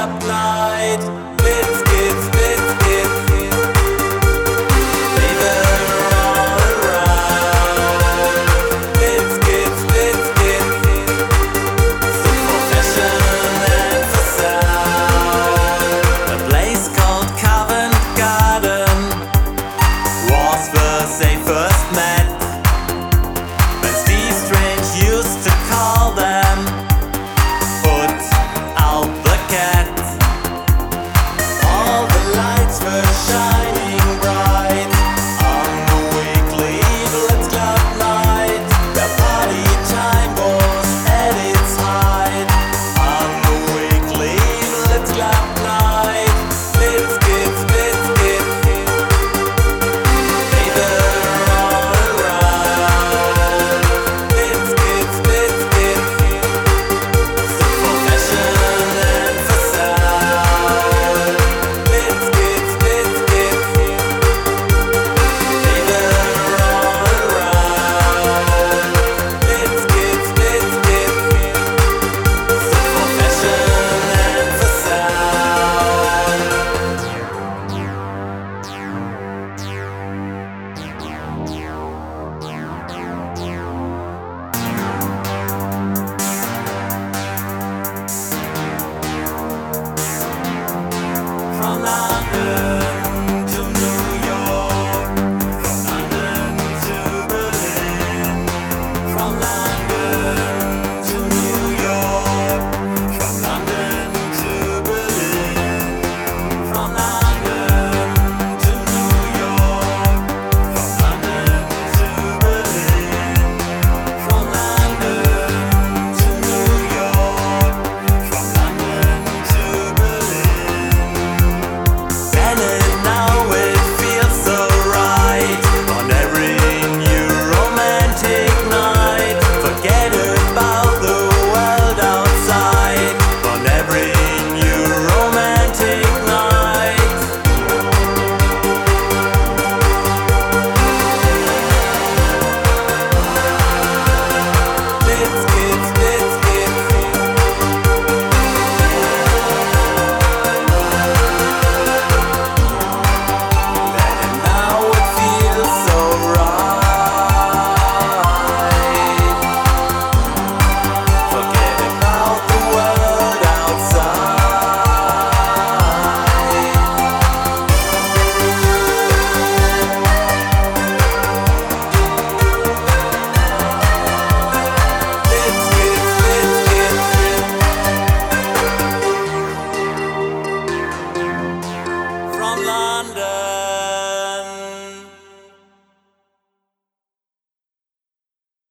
London.